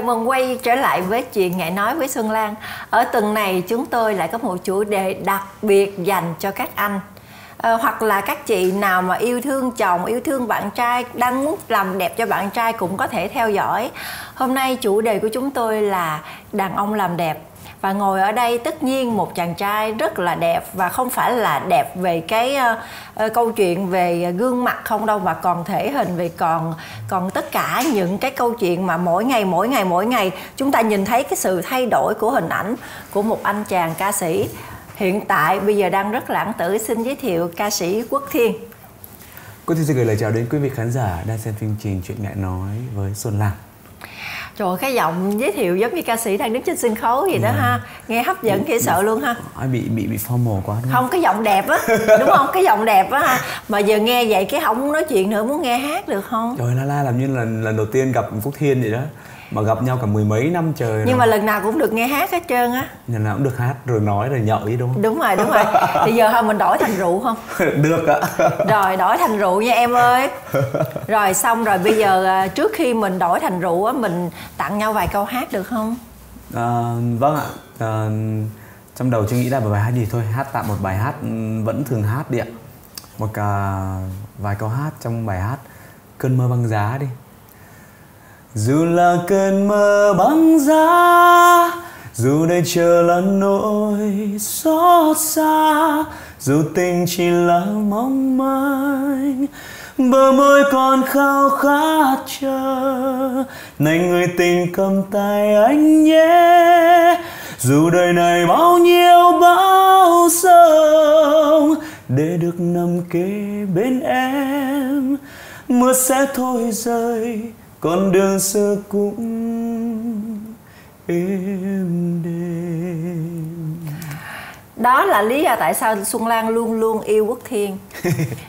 Chào mừng quay trở lại với Chuyện Ngại Nói với Xuân Lan. Ở tuần này chúng tôi lại có một chủ đề đặc biệt dành cho các anh hoặc là các chị nào mà yêu thương chồng, yêu thương bạn trai, đang muốn làm đẹp cho bạn trai cũng có thể theo dõi. Hôm nay chủ đề của chúng tôi là đàn ông làm đẹp. Và ngồi ở đây tất nhiên một chàng trai rất là đẹp, và không phải là đẹp về cái câu chuyện về gương mặt không đâu, mà còn thể hình, về còn tất cả những cái câu chuyện mà mỗi ngày chúng ta nhìn thấy cái sự thay đổi của hình ảnh của một anh chàng ca sĩ hiện tại bây giờ đang rất lãng tử. Xin giới thiệu ca sĩ Quốc Thiên. Quốc Thiên xin gửi lời chào đến quý vị khán giả đang xem chương trình Chuyện Ngại Nói với Xuân Lan. Trời, cái giọng giới thiệu giống như ca sĩ đang đứng trên sân khấu gì đó ha. Nghe hấp dẫn dễ sợ luôn ha. Ai bị formal quá đúng không? Không, cái giọng đẹp á, đúng không? Cái giọng đẹp á ha. Mà giờ nghe vậy cái không muốn nói chuyện nữa, muốn nghe hát được không? Trời, la làm như lần đầu tiên gặp Quốc Thiên vậy đó. Mà gặp nhau cả mười mấy năm trời. Nhưng mà lần nào cũng được nghe hát hết trơn á. Lần nào cũng được hát rồi nói rồi nhậu chứ đúng không? Đúng rồi, đúng rồi. Thì giờ thôi mình đổi thành rượu không? Được ạ. Rồi đổi thành rượu nha em ơi. Rồi xong rồi bây giờ trước khi mình đổi thành rượu á, mình tặng nhau vài câu hát được không? Vâng ạ. Trong đầu tôi nghĩ là một bài hát gì thôi. Hát tạm một bài hát vẫn thường hát đi ạ. Vài câu hát trong bài hát Cơn Mơ Băng Giá đi. Dù là cơn mơ băng giá, dù đây chờ là nỗi xót xa, dù tình chỉ là mong manh, bờ môi còn khao khát chờ. Này người tình cầm tay anh nhé, dù đời này bao nhiêu bão giông, để được nằm kề bên em, mưa sẽ thôi rơi. Con đường xưa cũng êm đềm. Đó là lý do tại sao Xuân Lan luôn luôn yêu Quốc Thiên.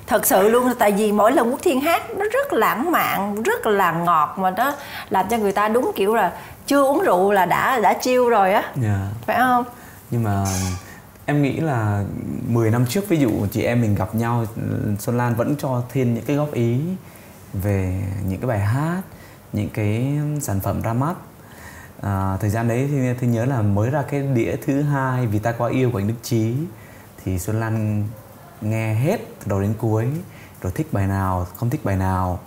Thật sự luôn, tại vì mỗi lần Quốc Thiên hát nó rất lãng mạn, rất là ngọt, mà nó làm cho người ta đúng kiểu là chưa uống rượu là đã chill rồi á. Phải không? Nhưng mà em nghĩ là 10 năm trước ví dụ chị em mình gặp nhau, Xuân Lan vẫn cho Thiên những cái góp ý về những cái bài hát, những cái sản phẩm ra mắt. Thời gian đấy thì tôi nhớ là mới ra cái đĩa thứ hai Vì Ta Quá Yêu của anh Đức Trí, thì Xuân Lan nghe hết từ đầu đến cuối, rồi thích bài nào, không thích bài nào.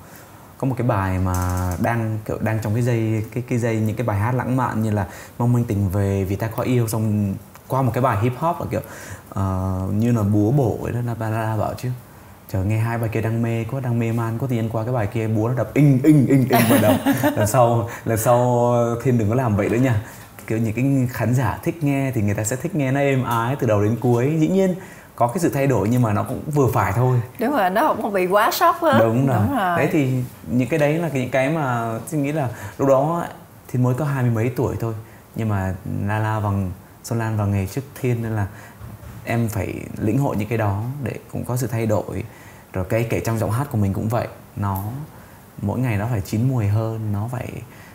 Có một cái bài mà đang trong cái dây những cái bài hát lãng mạn như là Mong Manh Tình Về, Vì Ta Quá Yêu, xong qua một cái bài hip hop là kiểu như là búa bổ ấy đó, Napara bảo chứ trời, nghe hai bài kia đang mê quá, đang mê man quá, thì anh qua cái bài kia búa nó đập in vào đầu. Lần sau Thiên đừng có làm vậy nữa nha. Kiểu những cái khán giả thích nghe thì người ta sẽ thích nghe nó êm ái từ đầu đến cuối. Dĩ nhiên có cái sự thay đổi nhưng mà nó cũng vừa phải thôi. Đúng rồi, nó không bị quá sốc hết. Đúng rồi. Đấy thì những cái đấy là những cái mà tôi nghĩ là lúc đó thì mới có 20 mấy tuổi thôi. Nhưng mà Lala và Xuân Lan vào nghề trước Thiên nên là em phải lĩnh hội những cái đó để cũng có sự thay đổi. Rồi cái kể trong giọng hát của mình cũng vậy, nó mỗi ngày nó phải chín mùi hơn, nó phải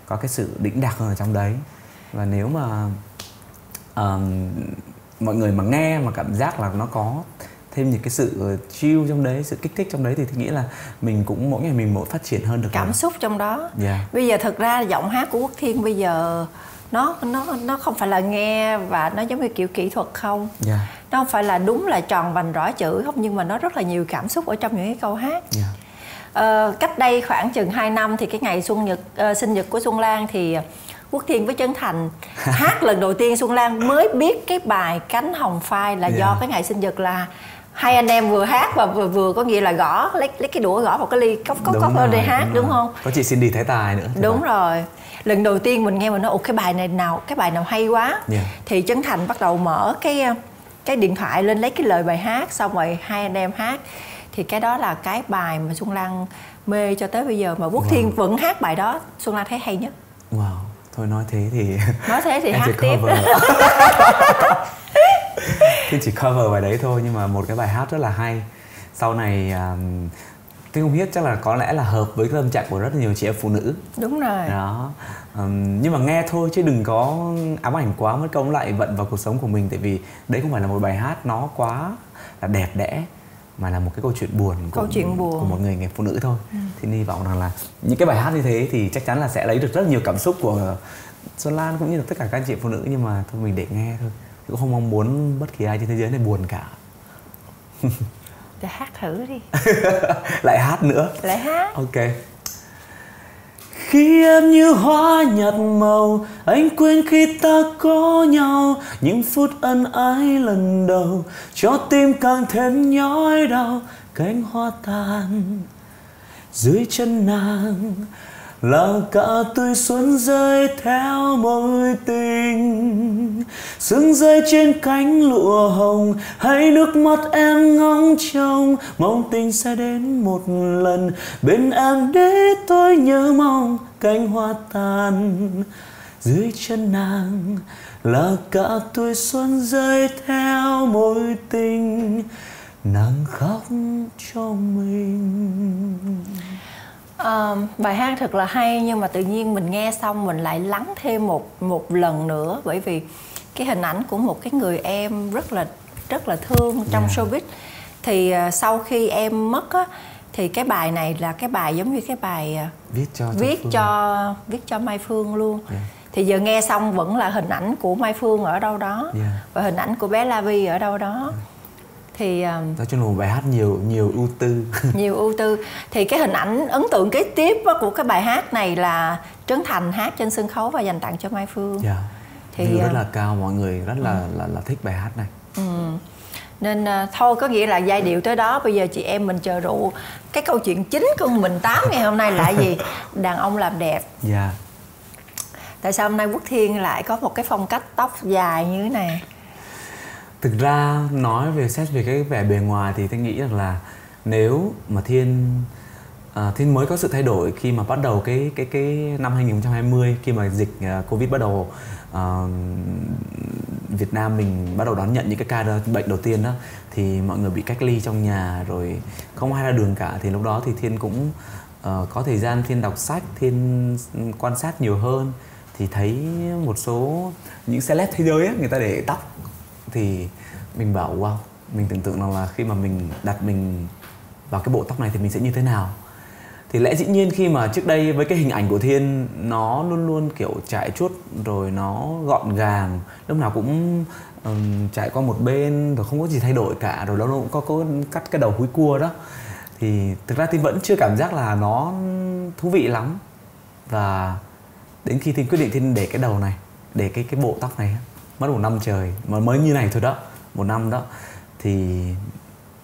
có cái sự đĩnh đạc hơn ở trong đấy. Và nếu mà mọi người mà nghe mà cảm giác là nó có thêm những cái sự chill trong đấy, sự kích thích trong đấy, thì tôi nghĩ là mình cũng mỗi ngày mình mỗi phát triển hơn được cảm xúc trong đó. Bây giờ thực ra giọng hát của Quốc Thiên bây giờ nó không phải là nghe và nó giống như kiểu kỹ thuật không. Nó không phải là đúng là tròn vành rõ chữ không, nhưng mà nó rất là nhiều cảm xúc ở trong những cái câu hát. Cách đây khoảng chừng 2 năm thì cái ngày sinh nhật của Xuân Lan thì Quốc Thiên với Trấn Thành hát lần đầu tiên. Xuân Lan mới biết cái bài Cánh Hồng Phai là do cái ngày sinh nhật là hai anh em vừa hát và vừa có nghĩa là gõ lấy cái đũa gõ vào cái ly cốc lên để hát, đúng không? Có chị Cindy Thái Tài nữa. Đúng rồi. Lần đầu tiên mình nghe mình nói cái bài nào hay quá. Thì Trấn Thành bắt đầu mở cái điện thoại lên lấy cái lời bài hát, xong rồi hai anh em hát. Thì cái đó là cái bài mà Xuân Lan mê cho tới bây giờ, mà Quốc Thiên vẫn hát bài đó, Xuân Lan thấy hay nhất. Thôi nói thế thì hát tiếp. Thiên chỉ cover bài đấy thôi, nhưng mà một cái bài hát rất là hay. Sau này tôi không biết, chắc là có lẽ là hợp với cái tâm trạng của rất là nhiều chị em phụ nữ. Đúng rồi đó. Nhưng mà nghe thôi chứ đừng có ám ảnh quá, mất công lại vận vào cuộc sống của mình. Tại vì đấy không phải là một bài hát nó quá là đẹp đẽ, mà là một cái câu chuyện buồn của một người phụ nữ thôi. Thì Ni hy vọng rằng là những cái bài hát như thế thì chắc chắn là sẽ lấy được rất nhiều cảm xúc của Xuân Lan cũng như là tất cả các anh chị phụ nữ, nhưng mà thôi mình để nghe thôi, cũng không mong muốn bất kỳ ai trên thế giới này buồn cả. Để hát thử đi. Lại hát nữa. Lại hát. Ok. Khi em như hoa nhạt màu, anh quên khi ta có nhau, những phút ân ái lần đầu cho tim càng thêm nhói đau. Cánh hoa tàn dưới chân nàng là cả tươi xuân rơi theo mối tình, sương rơi trên cánh lụa hồng, hãy nước mắt em ngóng trông, mong tình sẽ đến một lần bên em để tôi nhớ mong. Cánh hoa tàn dưới chân nàng là cả tuổi xuân rơi theo mối tình, nàng khóc cho mình. Bài hát thật là hay, nhưng mà tự nhiên mình nghe xong mình lại lắng thêm một lần nữa, bởi vì cái hình ảnh của một cái người em rất là thương trong showbiz. Thì sau khi em mất á, thì cái bài này là cái bài giống như cái bài viết cho Mai Phương luôn. Thì giờ nghe xong vẫn là hình ảnh của Mai Phương ở đâu đó và hình ảnh của bé La Vi ở đâu đó. Thì nói chung là một bài hát nhiều ưu tư. Nhiều ưu tư. Thì cái hình ảnh ấn tượng kế tiếp của cái bài hát này là Trấn Thành hát trên sân khấu và dành tặng cho Mai Phương. Thì rất là cao, mọi người rất là thích bài hát này. Nên thôi, có nghĩa là giai điệu tới đó. Bây giờ chị em mình chờ rượu. Cái câu chuyện chính của mình 8 ngày hôm nay là gì? Đàn ông làm đẹp. Tại sao hôm nay Quốc Thiên lại có một cái phong cách tóc dài như thế này? Thực ra nói về xét về cái vẻ bề ngoài thì tôi nghĩ rằng là nếu mà Thiên mới có sự thay đổi khi mà bắt đầu cái năm 2020, khi mà dịch Covid bắt đầu, Việt Nam mình bắt đầu đón nhận những cái ca bệnh đầu tiên đó, thì mọi người bị cách ly trong nhà rồi không ai ra đường cả. Thì lúc đó thì Thiên cũng có thời gian Thiên đọc sách, Thiên quan sát nhiều hơn, thì thấy một số những celeb thế giới ấy, người ta để tóc. Thì mình bảo wow, mình tưởng tượng rằng là khi mà mình đặt mình vào cái bộ tóc này thì mình sẽ như thế nào. Thì lẽ dĩ nhiên khi mà trước đây với cái hình ảnh của Thiên, nó luôn luôn kiểu chạy chuốt, rồi nó gọn gàng, lúc nào cũng chạy qua một bên, rồi không có gì thay đổi cả, rồi nó cũng có cắt cái đầu húi cua đó. Thì thực ra Thiên vẫn chưa cảm giác là nó thú vị lắm. Và đến khi Thiên quyết định Thiên để cái đầu này, để cái bộ tóc này, mất một năm trời mà mới như này thôi đó, một năm đó, thì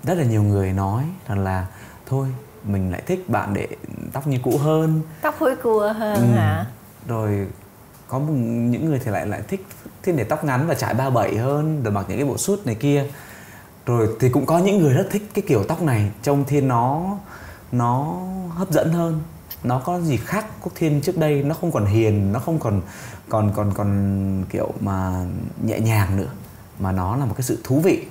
rất là nhiều người nói rằng là thôi mình lại thích bạn để tóc như cũ hơn, tóc húi cua hơn. Rồi có những người thì lại thích Thiên để tóc ngắn và trải 37 hơn, rồi mặc những cái bộ suit này kia. Rồi thì cũng có những người rất thích cái kiểu tóc này, trông Thiên nó hấp dẫn hơn, nó có gì khác Quốc Thiên trước đây, nó không còn hiền, nó không còn kiểu mà nhẹ nhàng nữa, mà nó là một cái sự thú vị.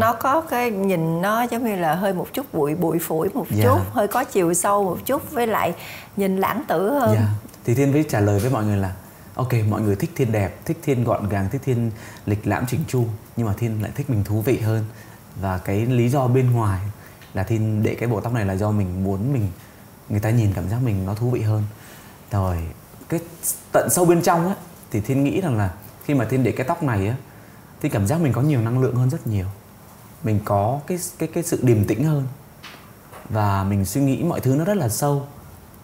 Nó có cái nhìn nó giống như là hơi một chút bụi phủi một chút, hơi có chiều sâu một chút, với lại nhìn lãng tử hơn. Thì Thiên mới trả lời với mọi người là ok, mọi người thích Thiên đẹp, thích Thiên gọn gàng, thích Thiên lịch lãm chỉnh chu, nhưng mà Thiên lại thích mình thú vị hơn. Và cái lý do bên ngoài là Thiên để cái bộ tóc này là do mình muốn người ta nhìn cảm giác mình nó thú vị hơn. Rồi cái tận sâu bên trong ấy, thì Thiên nghĩ rằng là khi mà Thiên để cái tóc này á, Thiên cảm giác mình có nhiều năng lượng hơn rất nhiều. Mình có cái sự điềm tĩnh hơn, và mình suy nghĩ mọi thứ nó rất là sâu.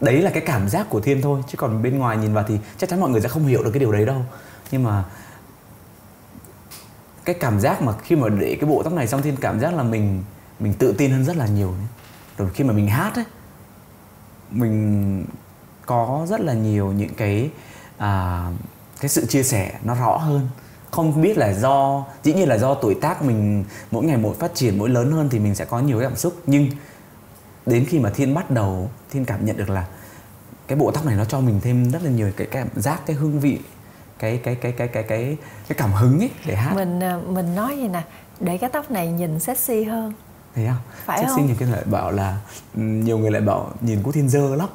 Đấy là cái cảm giác của Thiên thôi, chứ còn bên ngoài nhìn vào thì chắc chắn mọi người sẽ không hiểu được cái điều đấy đâu. Nhưng mà cái cảm giác mà khi mà để cái bộ tóc này xong, Thiên cảm giác là mình tự tin hơn rất là nhiều. Rồi khi mà mình hát ấy, mình có rất là nhiều những cái sự chia sẻ nó rõ hơn. Không biết là dĩ nhiên là do tuổi tác mình mỗi ngày một phát triển, mỗi lớn hơn thì mình sẽ có nhiều cảm xúc. Nhưng đến khi mà Thiên bắt đầu, Thiên cảm nhận được là cái bộ tóc này nó cho mình thêm rất là nhiều cái cảm giác, cái hương vị, cái cảm hứng ấy để hát. Mình nói vậy nè, để cái tóc này nhìn sexy hơn. Thấy không? Phải không? Nhiều người lại bảo là nhìn Quốc Thiên dơ lắm.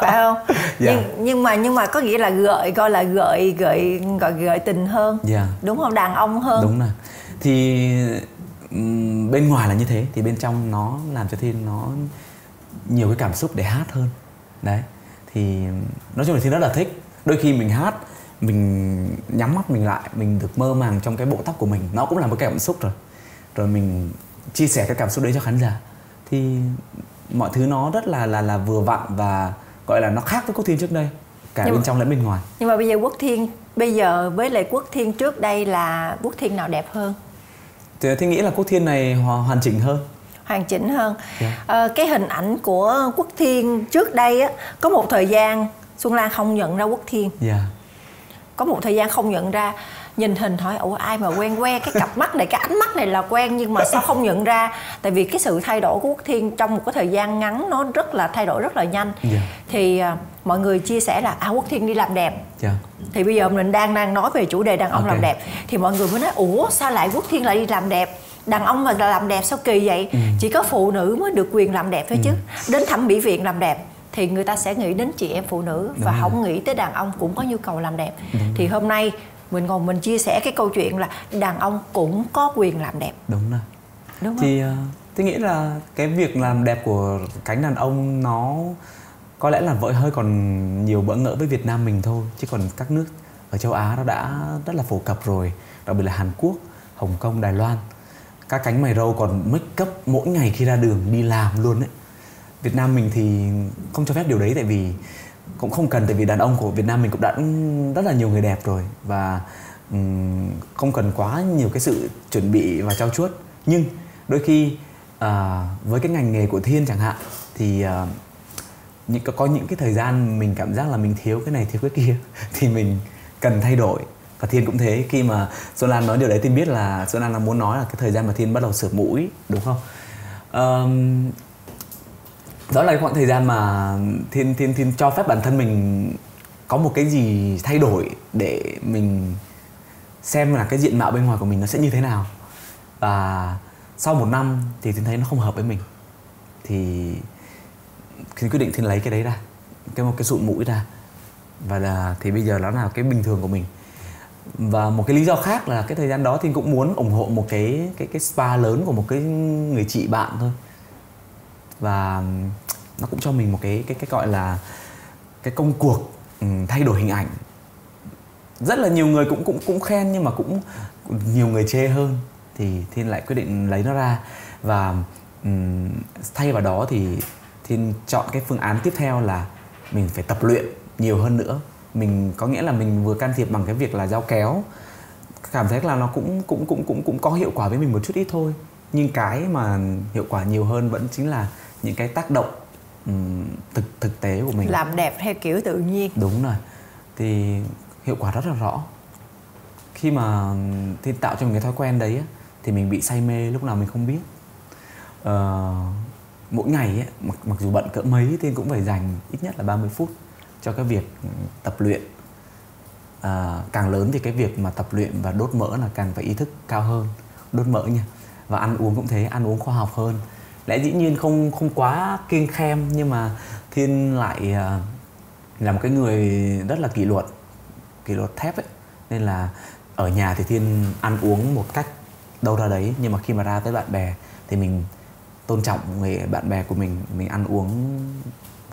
Phải không? Nhưng mà có nghĩa là gợi tình hơn. Đúng không? Đàn ông hơn. Đúng rồi. Thì bên ngoài là như thế thì bên trong nó làm cho Thiên nó nhiều cái cảm xúc để hát hơn. Đấy, thì nói chung là Thiên rất là thích. Đôi khi mình hát, mình nhắm mắt mình lại, mình được mơ màng trong cái bộ tóc của mình, nó cũng là một cái cảm xúc rồi. Rồi mình chia sẻ cái cảm xúc đấy cho khán giả, thì mọi thứ nó rất là vừa vặn và gọi là nó khác với Quốc Thiên trước đây, cả bên trong lẫn bên ngoài. Nhưng mà bây giờ Quốc Thiên với lại Quốc Thiên trước đây là Quốc Thiên nào đẹp hơn? Thì tôi nghĩ là Quốc Thiên này hoàn chỉnh hơn. Hoàn chỉnh hơn. Yeah. Cái hình ảnh của Quốc Thiên trước đây á, có một thời gian Xuân Lan không nhận ra Quốc Thiên. Yeah. Có một thời gian không nhận ra, nhìn hình hỏi ủa ai mà quen quen, cái cặp mắt này, cái ánh mắt này là quen, nhưng mà sao không nhận ra? Tại vì cái sự thay đổi của Quốc Thiên trong một cái thời gian ngắn nó rất là thay đổi rất là nhanh. Yeah. Thì mọi người chia sẻ là Quốc Thiên đi làm đẹp. Yeah. Thì bây giờ mình đang nói về chủ đề đàn ông làm đẹp, thì mọi người mới nói ủa sao lại Quốc Thiên lại đi làm đẹp? Đàn ông mà làm đẹp sao kỳ vậy? Chỉ có phụ nữ mới được quyền làm đẹp thôi chứ. Đến thẩm mỹ viện làm đẹp thì người ta sẽ nghĩ đến chị em phụ nữ, và không nghĩ tới đàn ông cũng có nhu cầu làm đẹp. Thì hôm nay mình ngồi mình chia sẻ cái câu chuyện là đàn ông cũng có quyền làm đẹp. Đúng rồi. Đúng không? Thì tôi nghĩ là cái việc làm đẹp của cánh đàn ông nó có lẽ là hơi còn nhiều bỡ ngỡ với Việt Nam mình thôi, chứ còn các nước ở châu Á nó đã rất là phổ cập rồi, đặc biệt là Hàn Quốc, Hồng Kông, Đài Loan. Các cánh mày râu còn make up mỗi ngày khi ra đường đi làm luôn đấy. Việt Nam mình thì không cho phép điều đấy, tại vì cũng không cần, tại vì đàn ông của Việt Nam mình cũng đã rất là nhiều người đẹp rồi, và không cần quá nhiều cái sự chuẩn bị và trau chuốt. Nhưng đôi khi với cái ngành nghề của Thiên chẳng hạn, thì có những cái thời gian mình cảm giác là mình thiếu cái này thiếu cái kia, thì mình cần thay đổi. Và Thiên cũng thế, khi mà Xuân Lan nói điều đấy thì biết là Xuân Lan đang muốn nói là cái thời gian mà Thiên bắt đầu sửa mũi, đúng không? Đó là cái khoảng thời gian mà Thiên cho phép bản thân mình có một cái gì thay đổi để mình xem là cái diện mạo bên ngoài của mình nó sẽ như thế nào. Và sau một năm thì Thiên thấy nó không hợp với mình, thì Thiên quyết định Thiên lấy cái đấy ra, một cái sụn mũi ra, và là thì bây giờ nó là cái bình thường của mình. Và một cái lý do khác là cái thời gian đó Thiên cũng muốn ủng hộ một cái spa lớn của một cái người chị bạn thôi, và nó cũng cho mình một cái gọi là cái công cuộc thay đổi hình ảnh. Rất là nhiều người cũng khen, nhưng mà cũng nhiều người chê hơn, thì Thiên lại quyết định lấy nó ra. Và thay vào đó thì Thiên chọn cái phương án tiếp theo là mình phải tập luyện nhiều hơn nữa. Mình có nghĩa là mình vừa can thiệp bằng cái việc là dao kéo, cảm thấy là nó cũng có hiệu quả với mình một chút ít thôi, nhưng cái mà hiệu quả nhiều hơn vẫn chính là những cái tác động thực tế của mình, làm đẹp theo kiểu tự nhiên. Đúng rồi, thì hiệu quả rất là rõ. Khi mà thì tạo cho mình cái thói quen đấy thì mình bị say mê lúc nào mình không biết. Mỗi ngày mặc dù bận cỡ mấy thì cũng phải dành ít nhất là 30 phút cho cái việc tập luyện. Càng lớn thì cái việc mà tập luyện và đốt mỡ là càng phải ý thức cao hơn, đốt mỡ nha. Và ăn uống cũng thế, ăn uống khoa học hơn. Lẽ dĩ nhiên không quá kiêng khem, nhưng mà Thiên lại là một cái người rất là kỷ luật thép ấy. Nên là ở nhà thì Thiên ăn uống một cách đâu ra đấy, nhưng mà khi mà ra tới bạn bè thì mình tôn trọng người bạn bè của mình ăn uống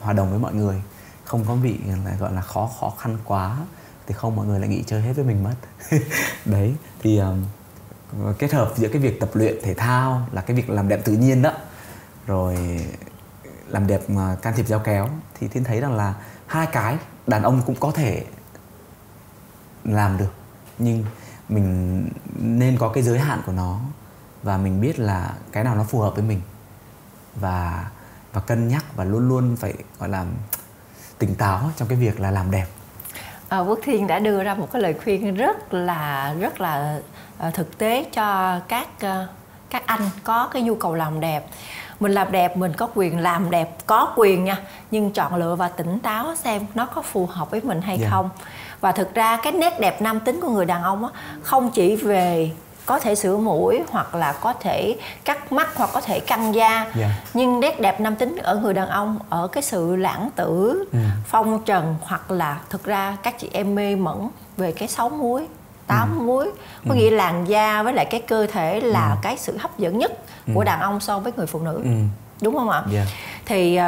hòa đồng với mọi người. Không có bị lại gọi là khó khăn quá thì không, mọi người lại nghỉ chơi hết với mình mất. Đấy, thì kết hợp giữa cái việc tập luyện thể thao là cái việc làm đẹp tự nhiên đó, rồi làm đẹp mà can thiệp dao kéo, thì Thiên thấy rằng là hai cái đàn ông cũng có thể làm được, nhưng mình nên có cái giới hạn của nó, và mình biết là cái nào nó phù hợp với mình, và cân nhắc, và luôn luôn phải gọi là tỉnh táo trong cái việc là làm đẹp. Quốc Thiên đã đưa ra một cái lời khuyên rất là thực tế cho các anh có cái nhu cầu làm đẹp. Mình làm đẹp, mình có quyền làm đẹp, có quyền nha, nhưng chọn lựa và tỉnh táo xem nó có phù hợp với mình hay không. Và thực ra cái nét đẹp nam tính của người đàn ông không chỉ về có thể sửa mũi, hoặc là có thể cắt mắt, hoặc có thể căng da. Nhưng nét đẹp nam tính ở người đàn ông ở cái sự lãng tử, phong trần, hoặc là thực ra các chị em mê mẩn về cái sáu múi, táo muối. Có nghĩa làn da với lại cái cơ thể là cái sự hấp dẫn nhất của đàn ông so với người phụ nữ, đúng không ạ? Thì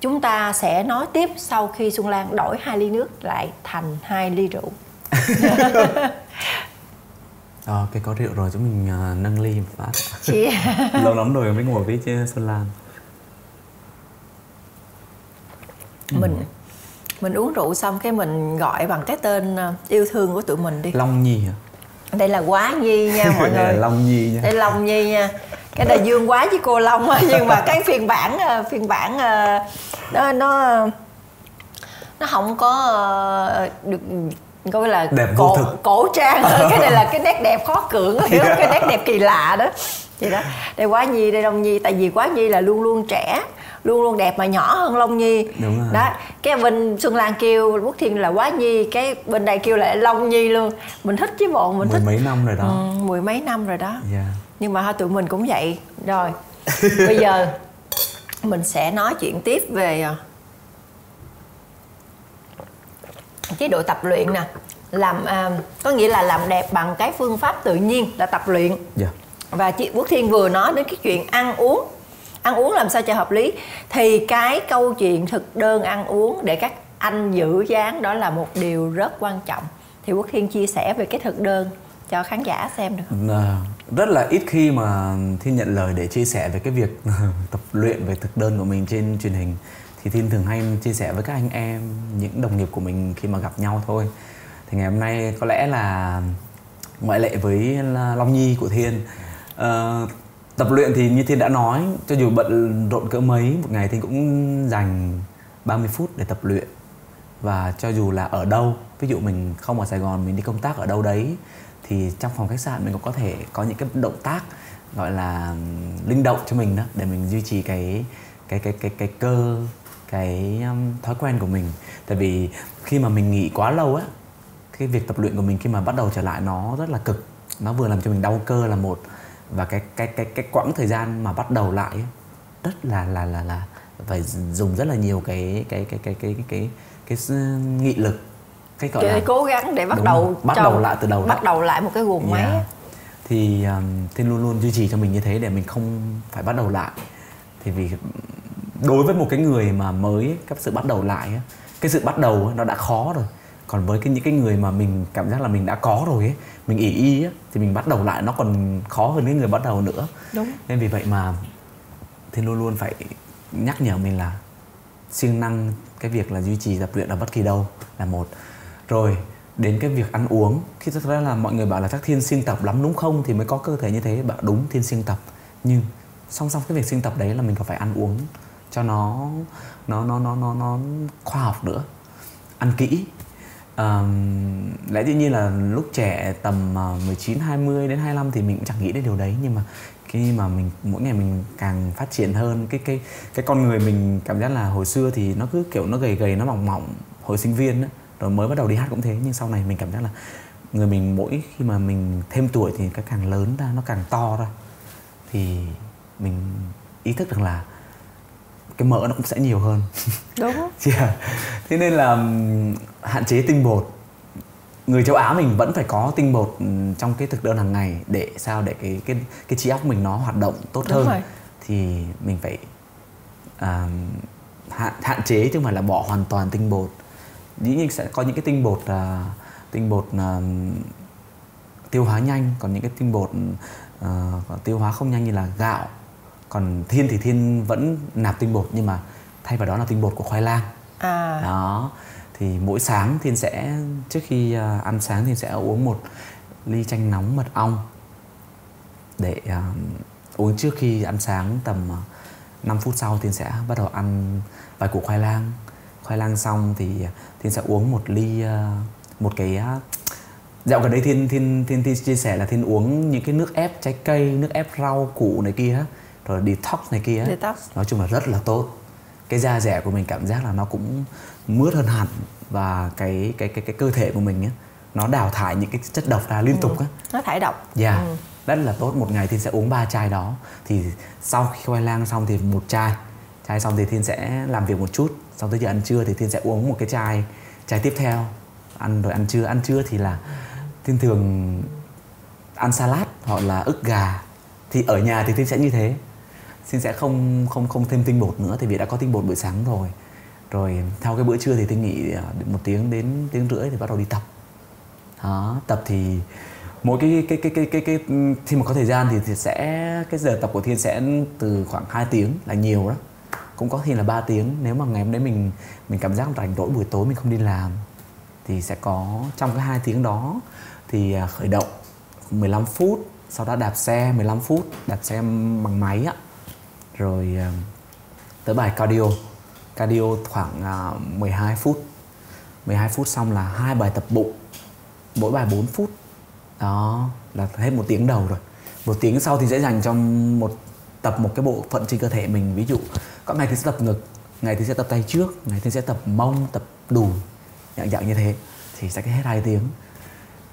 chúng ta sẽ nói tiếp sau khi Xuân Lan đổi 2 ly nước lại thành 2 ly rượu. Cái có rượu rồi chúng mình nâng ly một phát. Lâu lắm rồi mới ngồi với Xuân Lan. Mình uống rượu xong cái mình gọi bằng cái tên yêu thương của tụi mình đi. Long Nhi hả? Đây là Quá Nhi nha mọi người. Long Nhi nha. Đây Long Nhi nha. Cái này Dương Quá với cô Long, nhưng mà cái phiên bản nó không có được gọi là đẹp cổ trang. Cái này là cái nét đẹp khó cưỡng, hiểu không? Cái nét đẹp kỳ lạ đó. Vậy đó. Đây Quá Nhi, đây Long Nhi, tại vì Quá Nhi là luôn luôn trẻ, luôn luôn đẹp mà nhỏ hơn Long Nhi. Đúng rồi. Đó, cái bên Xuân Lan kêu Quốc Thiên là Quá Nhi, cái bên đây kêu lại Long Nhi luôn. Mình thích chứ bộ, mình thích. Mười mấy năm rồi đó. Mười mấy năm rồi đó. Nhưng mà tụi mình cũng vậy rồi. Bây giờ mình sẽ nói chuyện tiếp về chế độ tập luyện nè. Có nghĩa là làm đẹp bằng cái phương pháp tự nhiên là tập luyện. Và chị Quốc Thiên vừa nói đến cái chuyện ăn uống. Ăn uống làm sao cho hợp lý. Thì cái câu chuyện thực đơn ăn uống để các anh giữ dáng đó là một điều rất quan trọng. Thì Quốc Thiên chia sẻ về cái thực đơn cho khán giả xem được không? Rất là ít khi mà Thiên nhận lời để chia sẻ về cái việc tập luyện, về thực đơn của mình trên truyền hình. Thì Thiên thường hay chia sẻ với các anh em, những đồng nghiệp của mình khi mà gặp nhau thôi. Thì ngày hôm nay có lẽ là ngoại lệ với Long Nhi của Thiên. Tập luyện thì như Thiên đã nói, cho dù bận rộn cỡ mấy, một ngày Thiên cũng dành 30 phút để tập luyện. Và cho dù là ở đâu, ví dụ mình không ở Sài Gòn, mình đi công tác ở đâu đấy, thì trong phòng khách sạn mình cũng có thể có những cái động tác gọi là linh động cho mình đó, để mình duy trì cái cơ, cái thói quen của mình. Tại vì khi mà mình nghỉ quá lâu á, cái việc tập luyện của mình khi mà bắt đầu trở lại nó rất là cực. Nó vừa làm cho mình đau cơ là một, và cái quãng thời gian mà bắt đầu lại rất là phải dùng rất là nhiều cái nghị lực, cái gọi là cố gắng để bắt đầu lại từ đầu, bắt đầu lại một cái guồng máy. Thì Thiên luôn luôn duy trì cho mình như thế để mình không phải bắt đầu lại. Thì vì đối với một cái người mà mới, cái sự bắt đầu lại, cái sự bắt đầu nó đã khó rồi. Còn với những cái người mà mình cảm giác là mình đã có rồi ấy, mình ỷ y ấy, thì mình bắt đầu lại nó còn khó hơn cái người bắt đầu nữa. Đúng. Nên vì vậy mà Thiên luôn luôn phải nhắc nhở mình là siêng năng cái việc là duy trì tập luyện ở bất kỳ đâu là một. Rồi đến cái việc ăn uống, khi thực ra là mọi người bảo là chắc Thiên siêng tập lắm đúng không thì mới có cơ thể như thế. Bảo đúng, Thiên siêng tập, nhưng song song cái việc siêng tập đấy là mình còn phải ăn uống cho nó khoa học nữa, ăn kỹ. Lẽ dĩ nhiên là lúc trẻ tầm 19, 20 đến 25 thì mình cũng chẳng nghĩ đến điều đấy, nhưng mà khi mà mình mỗi ngày mình càng phát triển hơn, cái con người mình cảm giác là hồi xưa thì nó cứ kiểu nó gầy gầy, nó mỏng mỏng hồi sinh viên đó, rồi mới bắt đầu đi hát cũng thế, nhưng sau này mình cảm giác là người mình mỗi khi mà mình thêm tuổi thì cái càng lớn ra, nó càng to ra, thì mình ý thức được là cái mỡ nó cũng sẽ nhiều hơn. Đúng. Thế nên là hạn chế tinh bột. Người châu Á mình vẫn phải có tinh bột trong cái thực đơn hàng ngày để sao để cái trí óc mình nó hoạt động tốt hơn. Đúng rồi. Thì mình phải hạn chế chứ không phải là bỏ hoàn toàn tinh bột. Dĩ nhiên sẽ có những cái tinh bột tiêu hóa nhanh, còn những cái tinh bột tiêu hóa không nhanh như là gạo. Còn Thiên thì Thiên vẫn nạp tinh bột, nhưng mà thay vào đó là tinh bột của khoai lang. Đó. Thì mỗi sáng Thiên sẽ, trước khi ăn sáng thì sẽ uống 1 ly chanh nóng mật ong. Để uống trước khi ăn sáng, tầm 5 phút sau Thiên sẽ bắt đầu ăn vài củ khoai lang. Khoai lang xong thì Thiên sẽ uống 1 ly, một cái... Dạo gần đây Thiên chia sẻ là Thiên uống những cái nước ép trái cây, nước ép rau củ này kia, rồi detox này kia. Detox. Nói chung là rất là tốt. Cái da dẻ của mình cảm giác là nó cũng mướt hơn hẳn, và cái cơ thể của mình ấy, nó đào thải những cái chất độc ra liên tục ấy. Nó thải độc. Rất là tốt. Một ngày Thiên sẽ uống 3 chai đó. Thì sau khi khoai lang xong thì 1 chai xong thì Thiên sẽ làm việc một chút, sau tới giờ ăn trưa thì Thiên sẽ uống 1 cái chai tiếp theo. Ăn trưa thì là Thiên thường ăn salad hoặc là ức gà. Thì ở nhà thì Thiên sẽ như thế. Thiên sẽ không thêm tinh bột nữa, thì vì đã có tinh bột buổi sáng rồi. Rồi sau cái bữa trưa thì Thiên nghỉ 1 tiếng đến 1 tiếng rưỡi thì bắt đầu đi tập. Đó, tập thì mỗi cái khi mà có thời gian thì sẽ cái giờ tập của Thiên sẽ từ khoảng 2 tiếng là nhiều đó. Cũng có khi là 3 tiếng nếu mà ngày hôm đấy mình cảm giác rảnh rỗi buổi tối mình không đi làm, thì sẽ có trong cái 2 tiếng đó thì khởi động 15 phút, sau đó đạp xe 15 phút, đạp xe bằng máy á. Rồi tới bài cardio khoảng 12 phút xong là 2 bài tập bụng, mỗi bài 4 phút. Đó là hết 1 tiếng đầu rồi. 1 tiếng sau thì sẽ dành cho tập một cái bộ phận trên cơ thể mình. Ví dụ có ngày thì sẽ tập ngực, ngày thì sẽ tập tay trước, ngày thì sẽ tập mông, tập đùi, dạng như thế thì sẽ hết 2 tiếng.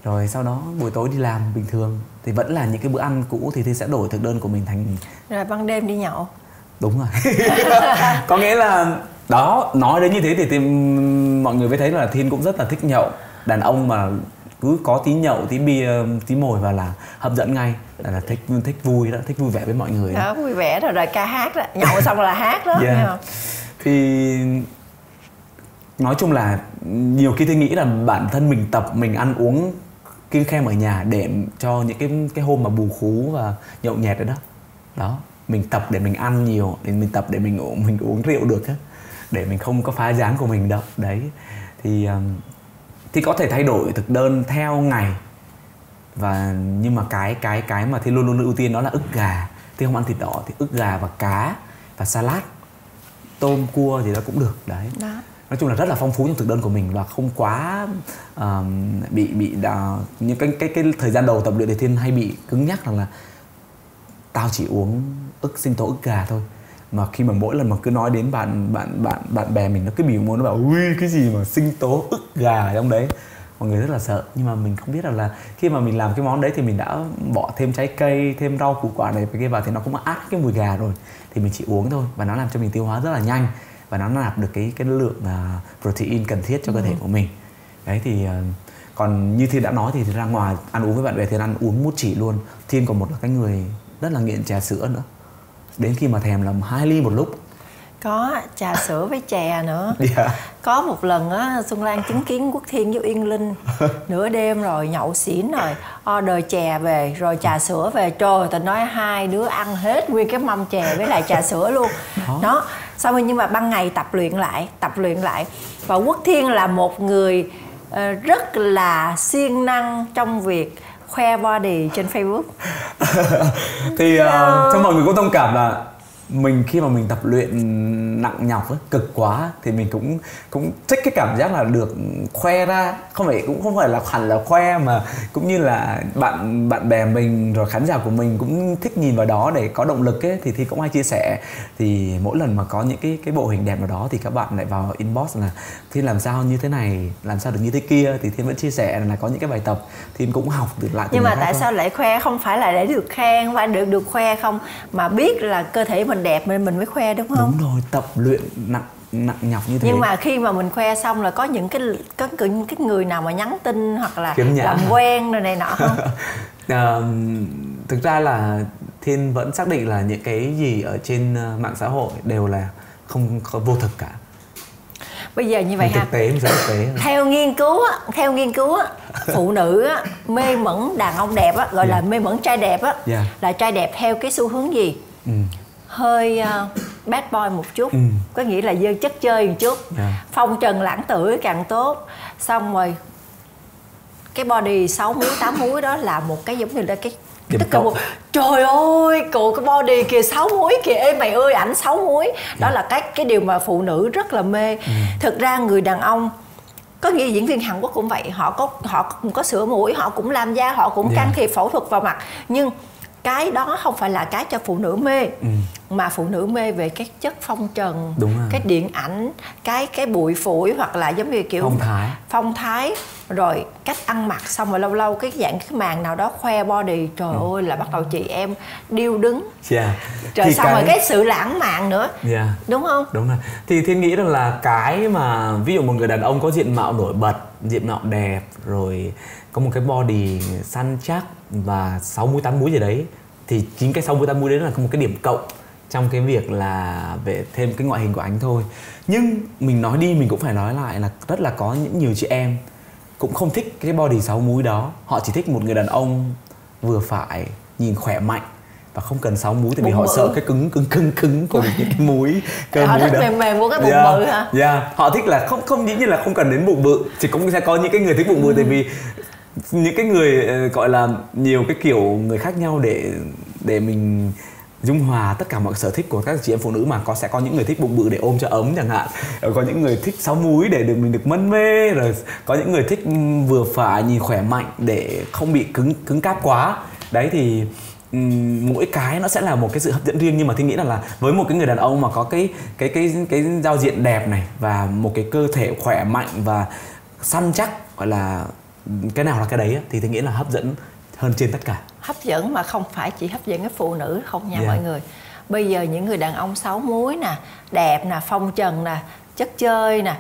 Rồi sau đó buổi tối đi làm bình thường thì vẫn là những cái bữa ăn cũ, thì sẽ đổi thực đơn của mình thành rồi ban đêm đi nhậu. Đúng rồi. Có nghĩa là đó, nói đến như thế thì mọi người mới thấy là Thiên cũng rất là thích nhậu. Đàn ông mà cứ có tí nhậu, tí bia, tí mồi vào là hấp dẫn ngay, là thích vui đó, thích vui vẻ với mọi người đó. Vui vẻ rồi ca hát đó, nhậu xong là hát đó. Yeah. Nghe không? Thì nói chung là nhiều khi tôi nghĩ là bản thân mình tập, mình ăn uống kiêng khem ở nhà để cho những cái hôm mà bù khú và nhậu nhẹt đấy đó. Đó, mình tập để mình ăn nhiều, để mình tập để mình uống rượu được á, để mình không có phá dáng của mình đâu. Đấy. Thì có thể thay đổi thực đơn theo ngày. Và nhưng mà cái mà thì luôn luôn ưu tiên đó là ức gà. Thì không ăn thịt đỏ, thì ức gà và cá và salad, tôm cua gì đó cũng được đấy. Đó. Nói chung là rất là phong phú trong thực đơn của mình, và không quá những cái thời gian đầu tập luyện thì Thiên hay bị cứng nhắc rằng là tao chỉ uống sinh tố ức gà thôi. Mà khi mà mỗi lần mà cứ nói đến bạn bè mình, nó cứ biểu môi, nó bảo ui cái gì mà sinh tố ức gà trong đấy, mọi người rất là sợ. Nhưng mà mình không biết rằng là khi mà mình làm cái món đấy thì mình đã bỏ thêm trái cây, thêm rau củ quả này và kia vào thì nó cũng át cái mùi gà rồi, thì mình chỉ uống thôi và nó làm cho mình tiêu hóa rất là nhanh, và nó nạp được cái lượng protein cần thiết cho cơ thể của mình. Đấy thì còn như Thiên đã nói thì ra ngoài ăn uống với bạn bè, Thiên ăn uống mút chỉ luôn. Thiên còn một là cái người rất là nghiện trà sữa nữa, đến khi mà thèm là 2 ly một lúc. Có trà sữa với chè nữa. Yeah. Có một lần á, Xuân Lan chứng kiến Quốc Thiên với Uyên Linh nửa đêm rồi nhậu xỉn rồi, order chè về rồi trà sữa về. Trời, tao nói 2 đứa ăn hết nguyên cái mâm chè với lại trà sữa luôn. Đó. Xong rồi nhưng mà ban ngày tập luyện lại. Và Quốc Thiên là một người rất là siêng năng trong việc khoe body trên Facebook. Thì cho mọi người cũng thông cảm là mình khi mà mình tập luyện nặng nhọc ấy, cực quá thì mình cũng thích cái cảm giác là được khoe ra, không phải là hẳn là khoe, mà cũng như là bạn bè mình rồi khán giả của mình cũng thích nhìn vào đó để có động lực ấy, thì cũng hay chia sẻ. Thì mỗi lần mà có những cái bộ hình đẹp nào đó thì các bạn lại vào inbox là Thiên làm sao như thế này, làm sao được như thế kia, thì Thiên vẫn chia sẻ là có những cái bài tập Thiên cũng học được lại. Nhưng mà tại sao lại khoe? Không phải là để được khen, phải được khoe không, mà biết là cơ thể mình đẹp nên mình mới khoe, đúng không? Đúng rồi, tập luyện nặng nhọc như thế. Nhưng mà khi mà mình khoe xong là có những cái người nào mà nhắn tin hoặc là làm quen rồi này nọ không? Thực ra là Thiên vẫn xác định là những cái gì ở trên mạng xã hội đều là không vô thực cả. Bây giờ như vậy ha. Thực tế. Theo nghiên cứu á, phụ nữ á, mê mẩn đàn ông đẹp á, gọi là mê mẩn trai đẹp á, là trai đẹp theo cái xu hướng gì? Hơi bad boy một chút, có nghĩa là dơ chất chơi một chút, phong trần lãng tử càng tốt. Xong rồi cái body 6 múi 8 múi đó là một cái giống như là cái điểm tất cả một trời ơi cậu cái body kìa 6 múi kìa, ê mày ơi ảnh 6 múi đó. Là cái điều mà phụ nữ rất là mê. Thực ra người đàn ông, có nghĩa diễn viên Hàn Quốc cũng vậy, họ cũng có sửa mũi, họ cũng làm da, họ cũng can thiệp phẫu thuật vào mặt, nhưng cái đó không phải là cái cho phụ nữ mê, mà phụ nữ mê về cái chất phong trần, cái điện ảnh, cái bụi phủi, hoặc là giống như kiểu phong thái, rồi cách ăn mặc. Xong rồi lâu lâu cái dạng cái màn nào đó khoe body, trời ơi là bắt đầu chị em điêu đứng. Trời, xong rồi cái sự lãng mạn nữa, đúng không? Đúng rồi. Thì Thiên nghĩ rằng là cái mà ví dụ một người đàn ông có diện mạo nổi bật diện mạo đẹp, rồi có một cái body săn chắc và 6 múi 8 múi gì đấy, thì chính cái 6 múi 8 múi đấy là một cái điểm cộng trong cái việc là về thêm cái ngoại hình của anh thôi. Nhưng mình nói đi mình cũng phải nói lại là rất là có những nhiều chị em cũng không thích cái body 6 múi đó. Họ chỉ thích một người đàn ông vừa phải, nhìn khỏe mạnh và không cần 6 múi, tại vì họ sợ cái cứng của những cái múi, cơ múi đó. Mềm của cái bụng bự hả? Dạ, họ thích là không dĩ nhiên là không cần đến bụng bự, chỉ cũng sẽ có những cái người thích bụng bự, tại vì những cái người gọi là nhiều cái kiểu người khác nhau để mình dung hòa tất cả mọi sở thích của các chị em phụ nữ mà. Sẽ có những người thích bụng bự để ôm cho ấm chẳng hạn, rồi có những người thích 6 múi để mình được mân mê, rồi có những người thích vừa phải, nhìn khỏe mạnh để không bị cứng cáp quá. Đấy thì mỗi cái nó sẽ là một cái sự hấp dẫn riêng, nhưng mà Thi nghĩ là với một cái người đàn ông mà có cái giao diện đẹp này và một cái cơ thể khỏe mạnh và săn chắc, gọi là cái nào là cái đấy, thì Thi nghĩ là hấp dẫn hơn trên tất cả. Hấp dẫn mà không phải chỉ hấp dẫn cái phụ nữ không nha mọi người. Bây giờ những người đàn ông 6 múi nè, đẹp nè, phong trần nè, chất chơi nè,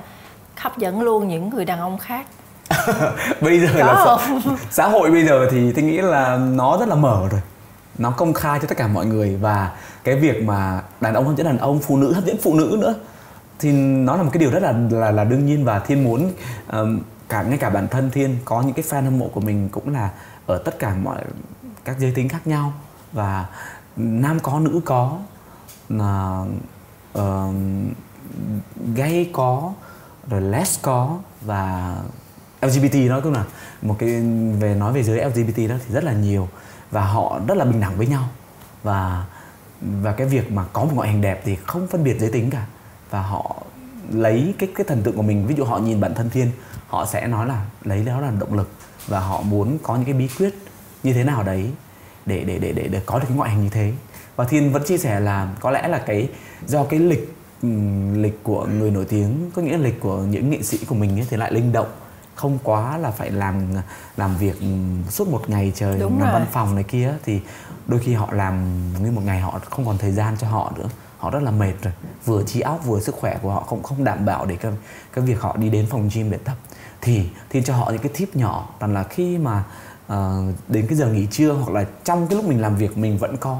hấp dẫn luôn những người đàn ông khác. Bây giờ là xã hội bây giờ thì tôi nghĩ là nó rất là mở rồi, nó công khai cho tất cả mọi người, và cái việc mà đàn ông hấp dẫn đàn ông, phụ nữ hấp dẫn phụ nữ nữa thì nó là một cái điều rất là đương nhiên. Và Thiên muốn ngay cả bản thân Thiên có những cái fan hâm mộ của mình cũng là ở tất cả mọi các giới tính khác nhau, và nam có, nữ có, gay có, rồi les có, và LGBT đó, tức là một cái nói về giới LGBT đó thì rất là nhiều, và họ rất là bình đẳng với nhau, và cái việc mà có một ngoại hình đẹp thì không phân biệt giới tính cả, và họ lấy cái thần tượng của mình, ví dụ họ nhìn bản thân Thiên, họ sẽ nói là lấy đó là động lực, và họ muốn có những cái bí quyết như thế nào đấy để có được cái ngoại hình như thế. Và Thiên vẫn chia sẻ là có lẽ là do cái lịch của người nổi tiếng, có nghĩa là lịch của những nghệ sĩ của mình ấy, thì lại linh động, không quá là phải làm việc suốt một ngày trời, làm văn phòng này kia, thì đôi khi họ làm nguyên một ngày họ không còn thời gian cho họ nữa, họ rất là mệt rồi, vừa trí óc vừa sức khỏe của họ không đảm bảo để cái việc họ đi đến phòng gym để tập. Thì Thiên cho họ những cái tip nhỏ rằng là khi mà đến cái giờ nghỉ trưa, hoặc là trong cái lúc mình làm việc, mình vẫn có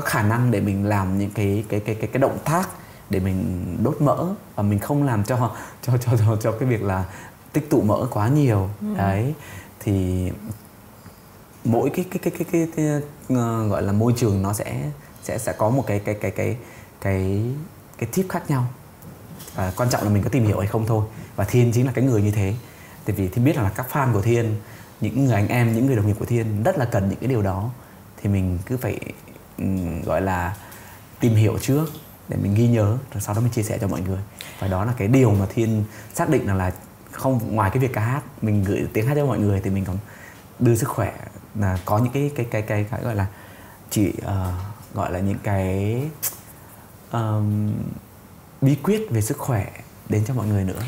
khả năng để mình làm những cái động tác để mình đốt mỡ, và mình không làm cho cái việc là tích tụ mỡ quá nhiều. Đấy thì mỗi cái gọi là môi trường nó sẽ có một cái tip khác nhau, và quan trọng là mình có tìm hiểu hay không thôi. Và Thiên chính là cái người như thế, tại vì Thiên biết là các fan của Thiên, những người anh em, những người đồng nghiệp của Thiên rất là cần những cái điều đó, thì mình cứ phải gọi là tìm hiểu trước để mình ghi nhớ, rồi sau đó mình chia sẻ cho mọi người. Và đó là cái điều mà Thiên xác định là không, ngoài cái việc ca hát, mình gửi tiếng hát cho mọi người, thì mình còn đưa sức khỏe, là có những cái gọi là chỉ gọi là những cái bí quyết về sức khỏe đến cho mọi người nữa.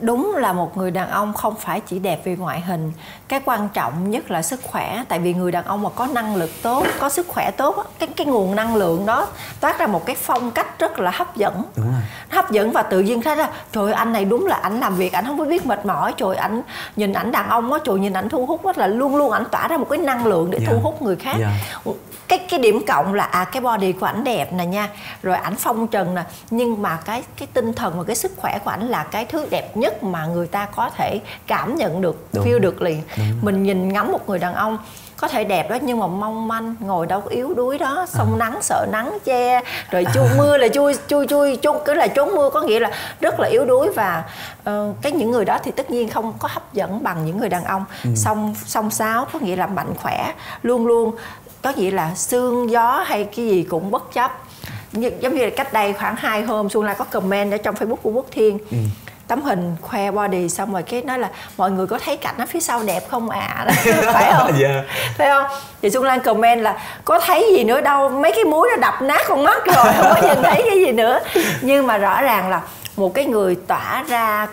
Đúng là một người đàn ông không phải chỉ đẹp về ngoại hình, cái quan trọng nhất là sức khỏe. Tại vì người đàn ông mà có năng lực tốt, có sức khỏe tốt, cái nguồn năng lượng đó toát ra một cái phong cách rất là hấp dẫn. Đúng rồi. Hấp dẫn, và tự nhiên thấy ra trời ơi, anh này đúng là ảnh làm việc, ảnh không có biết mệt mỏi, trời ảnh nhìn ảnh đàn ông á, trời nhìn ảnh thu hút á, là luôn luôn ảnh tỏa ra một cái năng lượng để thu hút người khác. Cái điểm cộng là cái body của ảnh đẹp nè nha, rồi ảnh phong trần nè, nhưng mà cái tinh thần và cái sức khỏe của ảnh là cái thứ đẹp nhất mà người ta có thể cảm nhận được, feel được liền. Mình nhìn ngắm một người đàn ông có thể đẹp đó nhưng mà mong manh, ngồi đâu có yếu đuối đó, sông nắng sợ nắng che, rồi chui mưa là chui cứ là trốn mưa, có nghĩa là rất là yếu đuối. Và những người đó thì tất nhiên không có hấp dẫn bằng những người đàn ông song sáo, có nghĩa là mạnh khỏe luôn luôn, có nghĩa là sương gió hay cái gì cũng bất chấp. Giống như là cách đây khoảng 2 hôm, Xuân Lan có comment ở trong Facebook của Quốc Thiên, tấm hình khoe body, xong rồi cái nói là mọi người có thấy cảnh nó phía sau đẹp không ạ? Phải không? Phải không? Thì Xuân Lan comment là có thấy gì nữa đâu, mấy cái múi nó đập nát con mắt rồi, không có nhìn thấy cái gì nữa. Nhưng mà rõ ràng là một cái người tỏa ra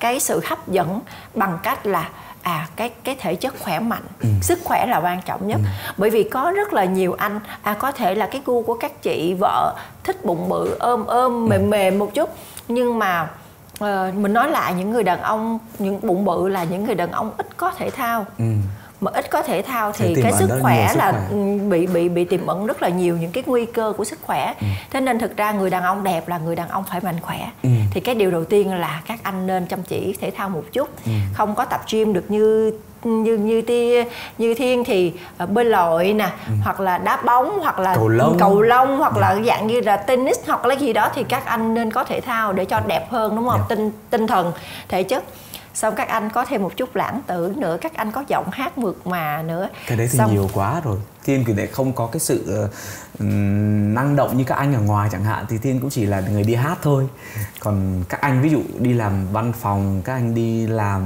cái sự hấp dẫn bằng cách là cái thể chất khỏe mạnh, sức khỏe là quan trọng nhất. Bởi vì có rất là nhiều anh, có thể là cái gu của các chị vợ thích bụng bự, ôm mềm mềm một chút, nhưng mà mình nói lại những người đàn ông, những bụng bự là những người đàn ông ít có thể thao. Mà ít có thể thao thì cái sức khỏe là bị tiềm ẩn rất là nhiều những cái nguy cơ của sức khỏe. Thế nên thực ra người đàn ông đẹp là người đàn ông phải mạnh khỏe. Thì cái điều đầu tiên là các anh nên chăm chỉ thể thao một chút. Không có tập gym được như Thiên thì bơi lội nè, hoặc là đá bóng, hoặc là cầu lông, hoặc là dạng như là tennis hoặc là gì đó, thì các anh nên có thể thao để cho đẹp hơn, đúng không? Tinh thần, thể chất. Xong các anh có thêm một chút lãng tử nữa, các anh có giọng hát mượt mà nữa. Cái đấy thì xong... nhiều quá rồi. Thiên thì lại không có cái sự năng động như các anh ở ngoài chẳng hạn, thì Thiên cũng chỉ là người đi hát thôi. Còn các anh ví dụ đi làm văn phòng, các anh đi làm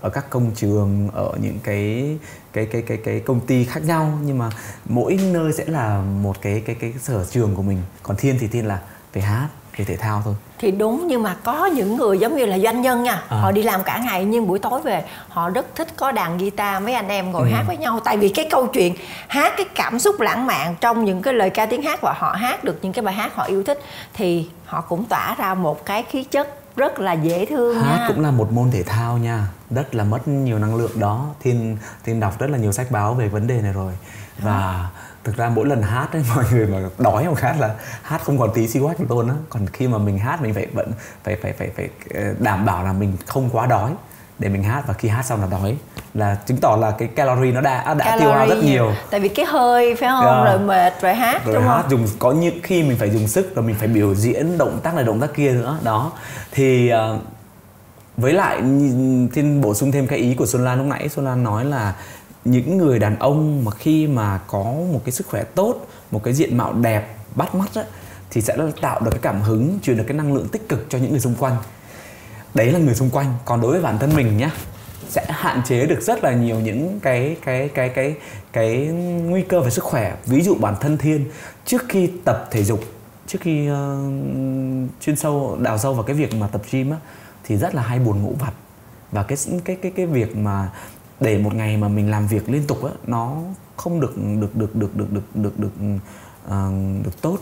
ở các công trường, ở những cái công ty khác nhau, nhưng mà mỗi nơi sẽ là một cái sở trường của mình. Còn Thiên thì Thiên là về hát, về thể thao thôi. Thì đúng, nhưng mà có những người giống như là doanh nhân nha, họ đi làm cả ngày nhưng buổi tối về họ rất thích có đàn guitar, mấy anh em ngồi hát với nhau. Tại vì cái câu chuyện hát, cái cảm xúc lãng mạn trong những cái lời ca tiếng hát, và họ hát được những cái bài hát họ yêu thích thì họ cũng tỏa ra một cái khí chất rất là dễ thương nha. Hát cũng là một môn thể thao nha, rất là mất nhiều năng lượng đó. Thiên đọc rất là nhiều sách báo về vấn đề này rồi. Và thực ra mỗi lần hát ấy, mọi người mà đói không hát là hát không còn tí xíu hát của tôi á. Còn khi mà mình hát mình phải đảm bảo là mình không quá đói để mình hát, và khi hát xong là đói, là chứng tỏ là cái calorie nó đã tiêu hao rất nhiều. Tại vì cái hơi phải không, rồi mệt rồi hát, rồi đúng hát không? Có những khi mình phải dùng sức, rồi mình phải biểu diễn động tác này động tác kia nữa đó. Thì với lại Thiên bổ sung thêm cái ý của Xuân Lan lúc nãy. Xuân Lan nói là những người đàn ông mà khi mà có một cái sức khỏe tốt, một cái diện mạo đẹp, bắt mắt á, thì sẽ tạo được cái cảm hứng, truyền được cái năng lượng tích cực cho những người xung quanh. Đấy là người xung quanh. Còn đối với bản thân mình nhá, sẽ hạn chế được rất là nhiều những cái nguy cơ về sức khỏe. Ví dụ bản thân Thiên trước khi tập thể dục, trước khi chuyên sâu đào sâu vào cái việc mà tập gym á, thì rất là hay buồn ngủ vặt. Và cái việc mà để một ngày mà mình làm việc liên tục á, nó không được tốt,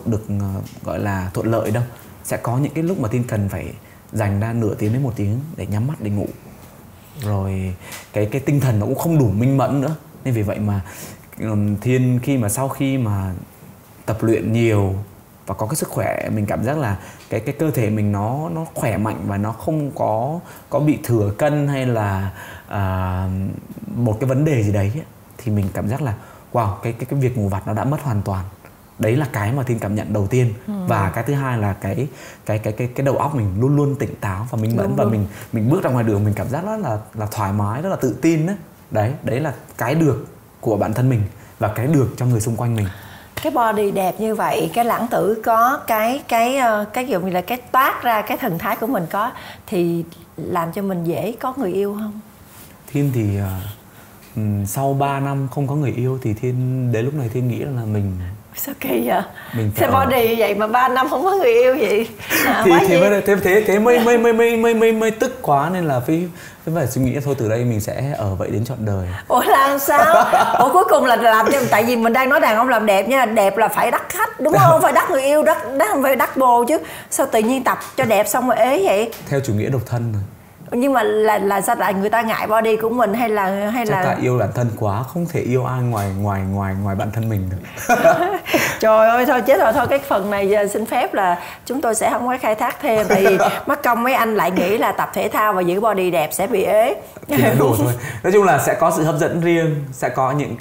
gọi là thuận lợi đâu. Sẽ có những cái lúc mà Tin cần phải dành ra nửa tiếng đến một tiếng để nhắm mắt để ngủ. Rồi cái tinh thần nó cũng không đủ minh mẫn nữa. Nên vì vậy mà Thiên sau khi mà tập luyện nhiều và có cái sức khỏe, mình cảm giác là cái cơ thể mình nó khỏe mạnh và nó không có bị thừa cân hay là một cái vấn đề gì đấy, thì mình cảm giác là wow, cái việc ngủ vặt nó đã mất hoàn toàn. Đấy là cái mà Thiên cảm nhận đầu tiên. Và cái thứ hai là cái đầu óc mình luôn luôn tỉnh táo và minh mẫn, và mình bước ra ngoài đường mình cảm giác rất là thoải mái, rất là tự tin đấy. Đấy là cái được của bản thân mình và cái được cho người xung quanh mình. Cái body đẹp như vậy, cái lãng tử có, cái dụ như là cái toát ra cái thần thái của mình có, thì làm cho mình dễ có người yêu không? Thiên thì sau 3 năm không có người yêu thì Thiên đến lúc này Thiên nghĩ là mình... Sao kỳ vậy? Sao body như vậy mà 3 năm không có người yêu vậy? Thế mới tức quá nên là phải suy nghĩ thôi, từ đây mình sẽ ở vậy đến trọn đời. Ủa làm sao? Ủa cuối cùng là làm cho, tại vì mình đang nói đàn ông làm đẹp nha, đẹp là phải đắc khách đúng không? Phải đắc người yêu, không phải đắc bồ chứ. Sao tự nhiên tập cho đẹp xong rồi ế vậy? Theo chủ nghĩa độc thân rồi. Nhưng mà là sao lại người ta ngại body của mình hay là chắc là yêu bản thân quá, không thể yêu ai ngoài bản thân mình được. Trời ơi thôi chết rồi, thôi cái phần này giờ xin phép là chúng tôi sẽ không có khai thác thêm, tại vì mắc công mấy anh lại nghĩ là tập thể thao và giữ body đẹp sẽ bị ế. Thì nó đùa thôi. Nói chung là sẽ có sự hấp dẫn riêng, sẽ có những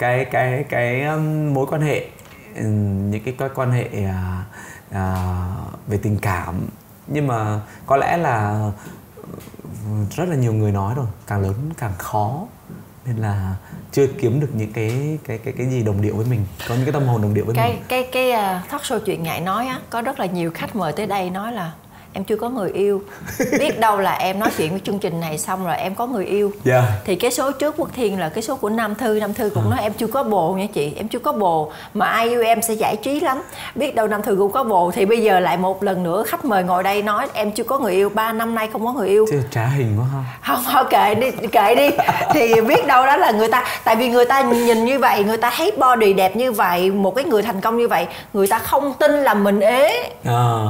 cái mối quan hệ, những cái quan hệ về tình cảm. Nhưng mà có lẽ là rất là nhiều người nói rồi, càng lớn càng khó, nên là chưa kiếm được những cái gì đồng điệu với mình, có những cái tâm hồn đồng điệu với mình. Cái talk show Chuyện Ngại Nói á, có rất là nhiều khách mời tới đây nói là em chưa có người yêu, biết đâu là em nói chuyện với chương trình này xong rồi em có người yêu. Thì cái số trước Quốc Thiên là cái số của Nam Thư cũng nói em chưa có bồ nha chị, em chưa có bồ mà ai yêu em sẽ giải trí lắm, biết đâu Nam Thư cũng có bồ. Thì bây giờ lại một lần nữa khách mời ngồi đây nói em chưa có người yêu, 3 năm nay không có người yêu. Chứ trả hình quá ha. Không kệ đi thì biết đâu đó là người ta, tại vì người ta nhìn như vậy, người ta thấy body đẹp như vậy, một cái người thành công như vậy, người ta không tin là mình ế,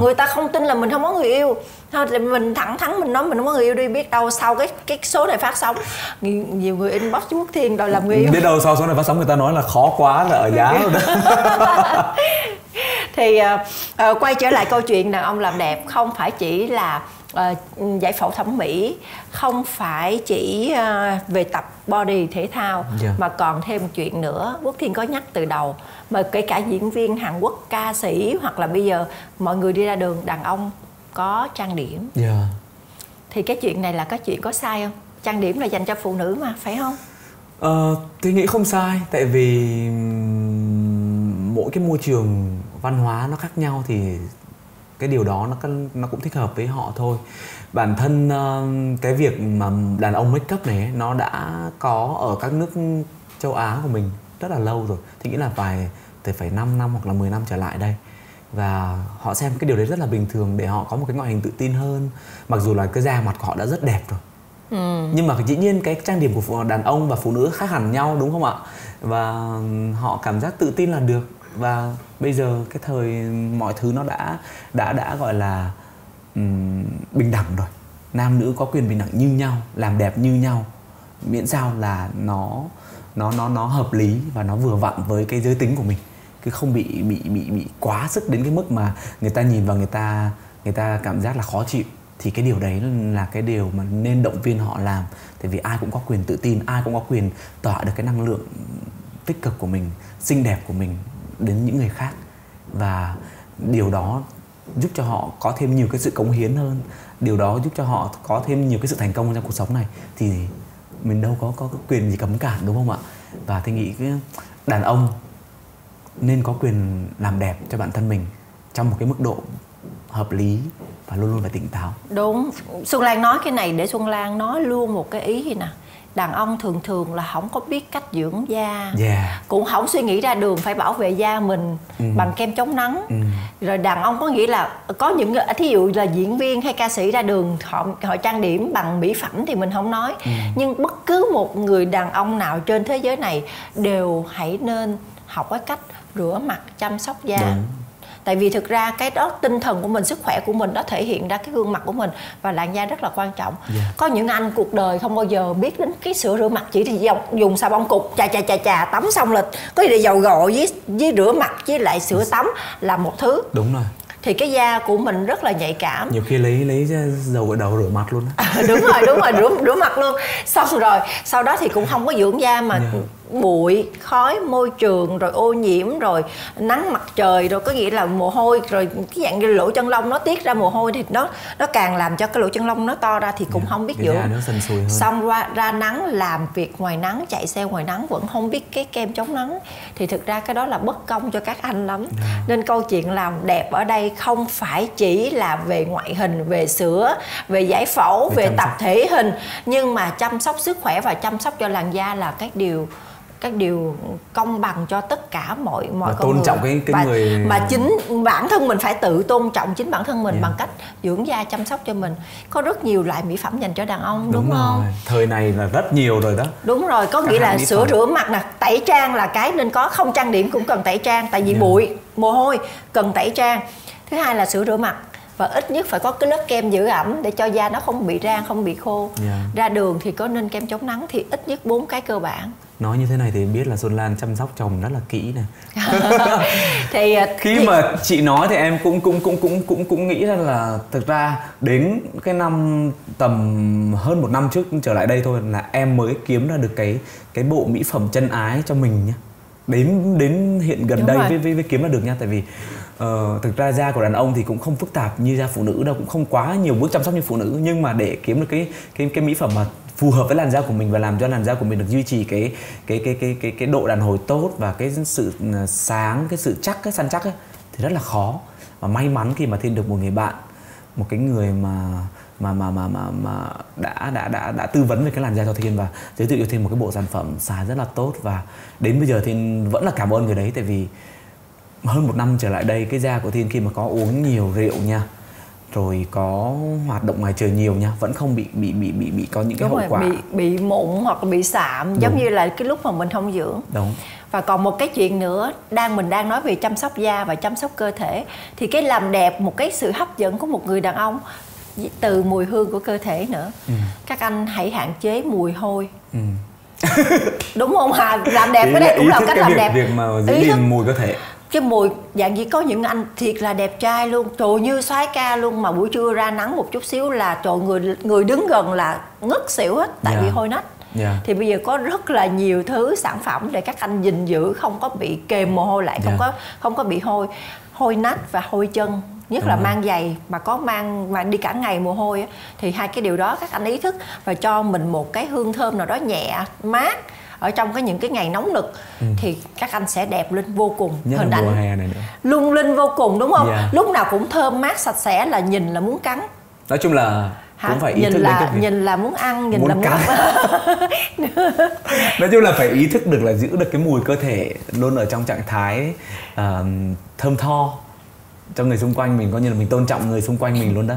người ta không tin là mình không có người yêu thôi, thì mình thẳng thắn mình nói mình không có người yêu đi, biết đâu sau cái số này phát sóng nhiều người inbox với Quốc Thiên đòi làm người yêu, biết đâu sau số này phát sóng người ta nói là khó quá là ở giá rồi đó. Thì quay trở lại câu chuyện đàn ông làm đẹp không phải chỉ là giải phẫu thẩm mỹ, không phải chỉ về tập body thể thao, mà còn thêm một chuyện nữa Quốc Thiên có nhắc từ đầu, mà kể cả diễn viên Hàn Quốc, ca sĩ, hoặc là bây giờ mọi người đi ra đường đàn ông có trang điểm. Thì cái chuyện này là cái chuyện có sai không? Trang điểm là dành cho phụ nữ mà, phải không? Tôi nghĩ không sai, tại vì mỗi cái môi trường văn hóa nó khác nhau thì cái điều đó nó cũng thích hợp với họ thôi. Bản thân cái việc mà đàn ông make up này nó đã có ở các nước châu Á của mình rất là lâu rồi. Thì nghĩa là phải 5 năm hoặc là 10 năm trở lại đây. Và họ xem cái điều đấy rất là bình thường để họ có một cái ngoại hình tự tin hơn. Mặc dù là cái da mặt của họ đã rất đẹp rồi. Nhưng mà dĩ nhiên cái trang điểm của đàn ông và phụ nữ khác hẳn nhau, đúng không ạ? Và họ cảm giác tự tin là được. Và bây giờ cái thời mọi thứ nó đã gọi là bình đẳng rồi. Nam nữ có quyền bình đẳng như nhau, làm đẹp như nhau, miễn sao là nó hợp lý và nó vừa vặn với cái giới tính của mình, cứ không bị quá sức đến cái mức mà người ta nhìn vào người ta cảm giác là khó chịu. Thì cái điều đấy là cái điều mà nên động viên họ làm, tại vì ai cũng có quyền tự tin, ai cũng có quyền tỏa được cái năng lượng tích cực của mình, xinh đẹp của mình đến những người khác, và điều đó giúp cho họ có thêm nhiều cái sự cống hiến hơn, điều đó giúp cho họ có thêm nhiều cái sự thành công trong cuộc sống này, thì mình đâu có quyền gì cấm cản, đúng không ạ? Và tôi nghĩ cái đàn ông nên có quyền làm đẹp cho bản thân mình trong một cái mức độ hợp lý và luôn luôn phải tỉnh táo. Đúng, Xuân Lan nói cái này để Xuân Lan nói luôn một cái ý gì nè. Đàn ông thường thường là không có biết cách dưỡng da, cũng không suy nghĩ ra đường phải bảo vệ da mình bằng kem chống nắng. Rồi đàn ông có nghĩa là có những thí dụ là diễn viên hay ca sĩ ra đường họ trang điểm bằng mỹ phẩm thì mình không nói, nhưng bất cứ một người đàn ông nào trên thế giới này đều hãy nên học cái cách rửa mặt, chăm sóc da. Tại vì thực ra cái đó tinh thần của mình, sức khỏe của mình, nó thể hiện ra cái gương mặt của mình, và làn da rất là quan trọng. Có những anh cuộc đời không bao giờ biết đến cái sữa rửa mặt, chỉ thì dùng xà bông cục chà tắm xong là có gì dầu gội với rửa mặt với lại sữa tắm là một thứ. Đúng rồi. Thì cái da của mình rất là nhạy cảm. Nhiều khi lấy dầu gội đầu rửa mặt luôn á. Đúng rồi, rửa mặt luôn. Xong rồi, sau đó thì cũng không có dưỡng da mà bụi, khói, môi trường, rồi ô nhiễm, rồi nắng mặt trời, rồi có nghĩa là mồ hôi, rồi cái dạng như lỗ chân lông nó tiết ra mồ hôi thì nó càng làm cho cái lỗ chân lông nó to ra thì cũng không biết dưỡng. Xong ra nắng, làm việc ngoài nắng, chạy xe ngoài nắng vẫn không biết cái kem chống nắng. Thì thực ra cái đó là bất công cho các anh lắm. Nên câu chuyện làm đẹp ở đây không phải chỉ là về ngoại hình, về sữa, về giải phẫu, về tập thể hình, nhưng mà chăm sóc sức khỏe và chăm sóc cho làn da là các điều công bằng cho tất cả mọi con người. Tôn trọng cái người mà chính bản thân mình phải tự tôn trọng chính bản thân mình bằng cách dưỡng da, chăm sóc cho mình. Có rất nhiều loại mỹ phẩm dành cho đàn ông, đúng không? Thời này là rất nhiều rồi đó. Đúng rồi, có nghĩa là sữa rửa mặt nè, tẩy trang là cái nên có, không trang điểm cũng cần tẩy trang, tại vì bụi, mồ hôi cần tẩy trang. Thứ hai là sữa rửa mặt, và ít nhất phải có cái lớp kem giữ ẩm để cho da nó không bị rang, không bị khô. Ra đường thì có nên kem chống nắng, thì ít nhất 4 cái cơ bản. Nói như thế này thì biết là Xuân Lan chăm sóc chồng rất là kỹ nè. Khi mà chị nói thì em cũng nghĩ ra là thực ra đến cái năm tầm hơn 1 năm trước trở lại đây thôi là em mới kiếm ra được cái bộ mỹ phẩm chân ái cho mình nhá. Đến hiện gần đây mới kiếm ra được nha, tại vì thực ra da của đàn ông thì cũng không phức tạp như da phụ nữ đâu, cũng không quá nhiều bước chăm sóc như phụ nữ, nhưng mà để kiếm được cái mỹ phẩm mà phù hợp với làn da của mình và làm cho làn da của mình được duy trì cái độ đàn hồi tốt và cái sự sáng, cái sự chắc, cái săn chắc ấy, thì rất là khó. Và may mắn khi mà Thiên được một người bạn, một cái người mà đã tư vấn về cái làn da cho Thiên và giới thiệu cho Thiên một cái bộ sản phẩm xài rất là tốt, và đến bây giờ Thiên vẫn là cảm ơn người đấy, tại vì hơn 1 năm trở lại đây cái da của Thiên khi mà có uống nhiều rượu nha, rồi có hoạt động ngoài trời nhiều nha, vẫn không bị có những cái hậu quả bị mụn hoặc là bị sạm, giống như là cái lúc mà mình không dưỡng. Đúng. Và còn một cái chuyện nữa, mình đang nói về chăm sóc da và chăm sóc cơ thể, thì cái làm đẹp, một cái sự hấp dẫn của một người đàn ông từ mùi hương của cơ thể nữa. Các anh hãy hạn chế mùi hôi. Đúng không Hà? Làm đẹp cái đấy cũng là cách làm đẹp. Việc mà giữ gìn mùi cơ thể, cái mùi dạng gì có những anh thiệt là đẹp trai luôn, trời, như soái ca luôn, mà buổi trưa ra nắng một chút xíu là trời, người đứng gần là ngất xỉu hết, tại vì hôi nách. Thì bây giờ có rất là nhiều thứ sản phẩm để các anh gìn giữ không có bị kềm mồ hôi lại, không có bị hôi nách và hôi chân, nhất là mang giày mà có mang mà đi cả ngày mồ hôi á, thì hai cái điều đó các anh ý thức và cho mình một cái hương thơm nào đó nhẹ mát ở trong những cái ngày nóng nực, thì các anh sẽ đẹp lên vô cùng. Hình ảnh mùa hè này nữa, lung linh vô cùng, đúng không? Lúc nào cũng thơm mát sạch sẽ, là nhìn là muốn cắn. Nói chung là cũng phải ý thức đến cái việc nhìn là muốn ăn, nhìn là muốn cắn. Nói chung là phải ý thức được là giữ được cái mùi cơ thể luôn ở trong trạng thái thơm tho cho người xung quanh mình, coi như là mình tôn trọng người xung quanh mình luôn đó.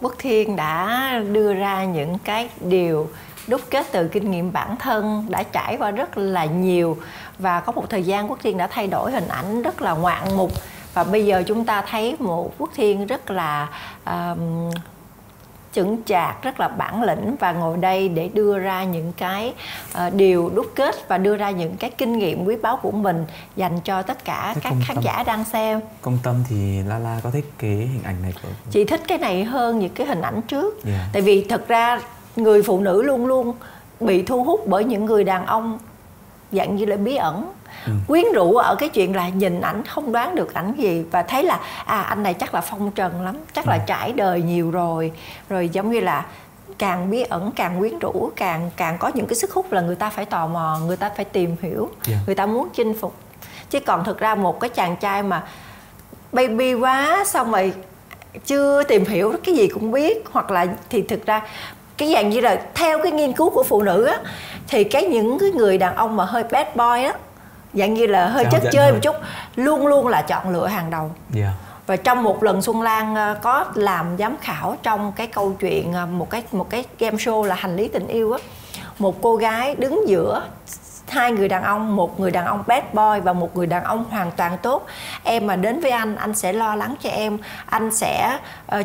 Quốc Thiên đã đưa ra những cái điều đúc kết từ kinh nghiệm bản thân, đã trải qua rất là nhiều, và có một thời gian Quốc Thiên đã thay đổi hình ảnh rất là ngoạn mục, và bây giờ chúng ta thấy một Quốc Thiên rất là chững chạc, rất là bản lĩnh, và ngồi đây để đưa ra những cái điều đúc kết và đưa ra những cái kinh nghiệm quý báu của mình dành cho tất cả các khán giả đang xem. Công tâm thì La có thích cái hình ảnh này của... Chị thích cái này hơn những cái hình ảnh trước. Tại vì thật ra người phụ nữ luôn luôn bị thu hút bởi những người đàn ông dạng như là bí ẩn, quyến rũ ở cái chuyện là nhìn ảnh không đoán được ảnh gì, và thấy là anh này chắc là phong trần lắm, chắc là trải đời nhiều rồi, rồi giống như là càng bí ẩn, càng quyến rũ, càng có những cái sức hút là người ta phải tò mò, người ta phải tìm hiểu, người ta muốn chinh phục. Chứ còn thực ra một cái chàng trai mà baby quá, xong rồi chưa tìm hiểu, cái gì cũng biết, hoặc là thì thực ra cái dạng như là theo cái nghiên cứu của phụ nữ á, thì những cái người đàn ông mà hơi bad boy á, dạng như là hơi chất chơi một chút, luôn luôn là chọn lựa hàng đầu. Và trong một lần Xuân Lan có làm giám khảo trong cái câu chuyện, một cái game show là Hành Lý Tình Yêu á, một cô gái đứng giữa hai người đàn ông, một người đàn ông bad boy và một người đàn ông hoàn toàn tốt. Em mà đến với anh sẽ lo lắng cho em, anh sẽ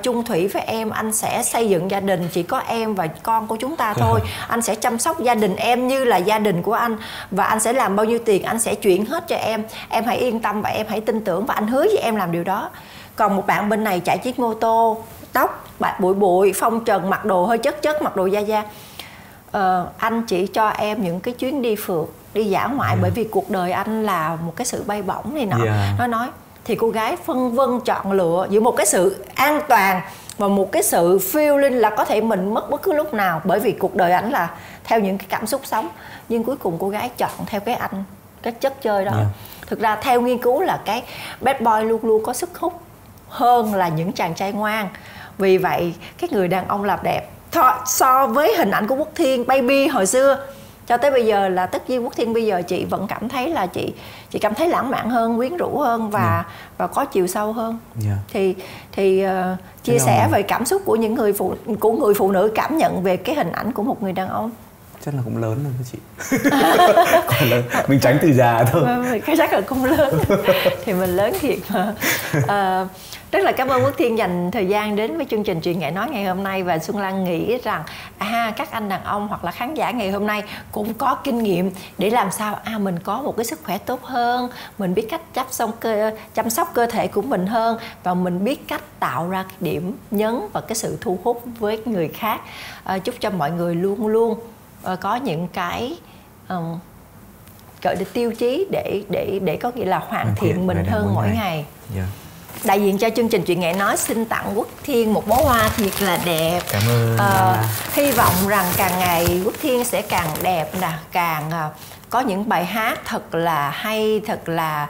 chung thủy với em, anh sẽ xây dựng gia đình, chỉ có em và con của chúng ta thôi, anh sẽ chăm sóc gia đình em như là gia đình của anh, và anh sẽ làm bao nhiêu tiền anh sẽ chuyển hết cho em hãy yên tâm và em hãy tin tưởng, và anh hứa với em làm điều đó. Còn một bạn bên này chạy chiếc mô tô, tóc bụi phong trần, mặc đồ hơi chất, mặc đồ da. Anh chỉ cho em những cái chuyến đi phượt, đi dã ngoại, bởi vì cuộc đời anh là một cái sự bay bổng này nọ. Nó nói thì cô gái phân vân chọn lựa giữa một cái sự an toàn và một cái sự feeling là có thể mình mất bất cứ lúc nào, bởi vì cuộc đời ảnh là theo những cái cảm xúc sống, nhưng cuối cùng cô gái chọn theo cái anh, cái chất chơi đó. Thực ra theo nghiên cứu là cái bad boy luôn luôn có sức hút hơn là những chàng trai ngoan. Vì vậy cái người đàn ông làm đẹp so với hình ảnh của Quốc Thiên baby hồi xưa cho tới bây giờ, là tất nhiên Quốc Thiên bây giờ chị vẫn cảm thấy là chị cảm thấy lãng mạn hơn, quyến rũ hơn và có chiều sâu hơn. Thì chia sẻ về cảm xúc của những người phụ nữ cảm nhận về cái hình ảnh của một người đàn ông. Chắc là cũng lớn rồi đó chị. Mình tránh từ già thôi. Chắc là cũng lớn. Thì mình lớn thiệt mà. Rất là cảm ơn Quốc Thiên dành thời gian đến với chương trình Chuyện Ngại Nói ngày hôm nay, và Xuân Lan nghĩ rằng các anh đàn ông hoặc là khán giả ngày hôm nay cũng có kinh nghiệm để làm sao mình có một cái sức khỏe tốt hơn, mình biết cách chăm sóc cơ thể của mình hơn, và mình biết cách tạo ra cái điểm nhấn và cái sự thu hút với người khác. Chúc cho mọi người luôn luôn có những cái gọi là tiêu chí để có nghĩa là hoàn thiện mình hơn mỗi ngày. Đại diện cho chương trình Chuyện Ngại Nói xin tặng Quốc Thiên một bó hoa thiệt là đẹp. Cảm ơn. Hy vọng rằng càng ngày Quốc Thiên sẽ càng đẹp nè, càng có những bài hát thật là hay, thật là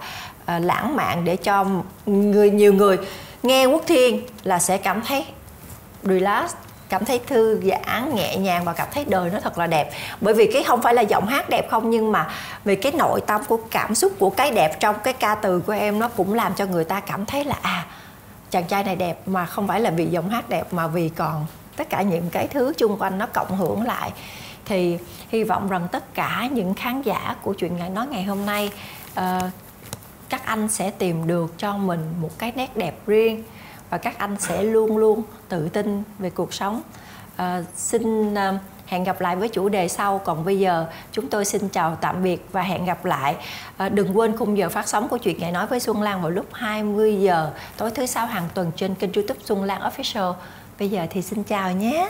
lãng mạn, để cho nhiều người nghe Quốc Thiên là sẽ cảm thấy relax, cảm thấy thư giãn, nhẹ nhàng, và cảm thấy đời nó thật là đẹp. Bởi vì cái không phải là giọng hát đẹp không, nhưng mà về cái nội tâm của cảm xúc của cái đẹp trong cái ca từ của em, nó cũng làm cho người ta cảm thấy là chàng trai này đẹp, mà không phải là vì giọng hát đẹp, mà vì còn tất cả những cái thứ chung quanh nó cộng hưởng lại. Thì hy vọng rằng tất cả những khán giả của Chuyện Ngại Nói ngày hôm nay, các anh sẽ tìm được cho mình một cái nét đẹp riêng và các anh sẽ luôn luôn tự tin về cuộc sống. Xin hẹn gặp lại với chủ đề sau. Còn bây giờ chúng tôi xin chào tạm biệt và hẹn gặp lại. Đừng quên khung giờ phát sóng của Chuyện Ngại Nói với Xuân Lan vào lúc 20 giờ tối thứ Sáu hàng tuần trên kênh YouTube Xuân Lan Official. Bây giờ thì xin chào nhé.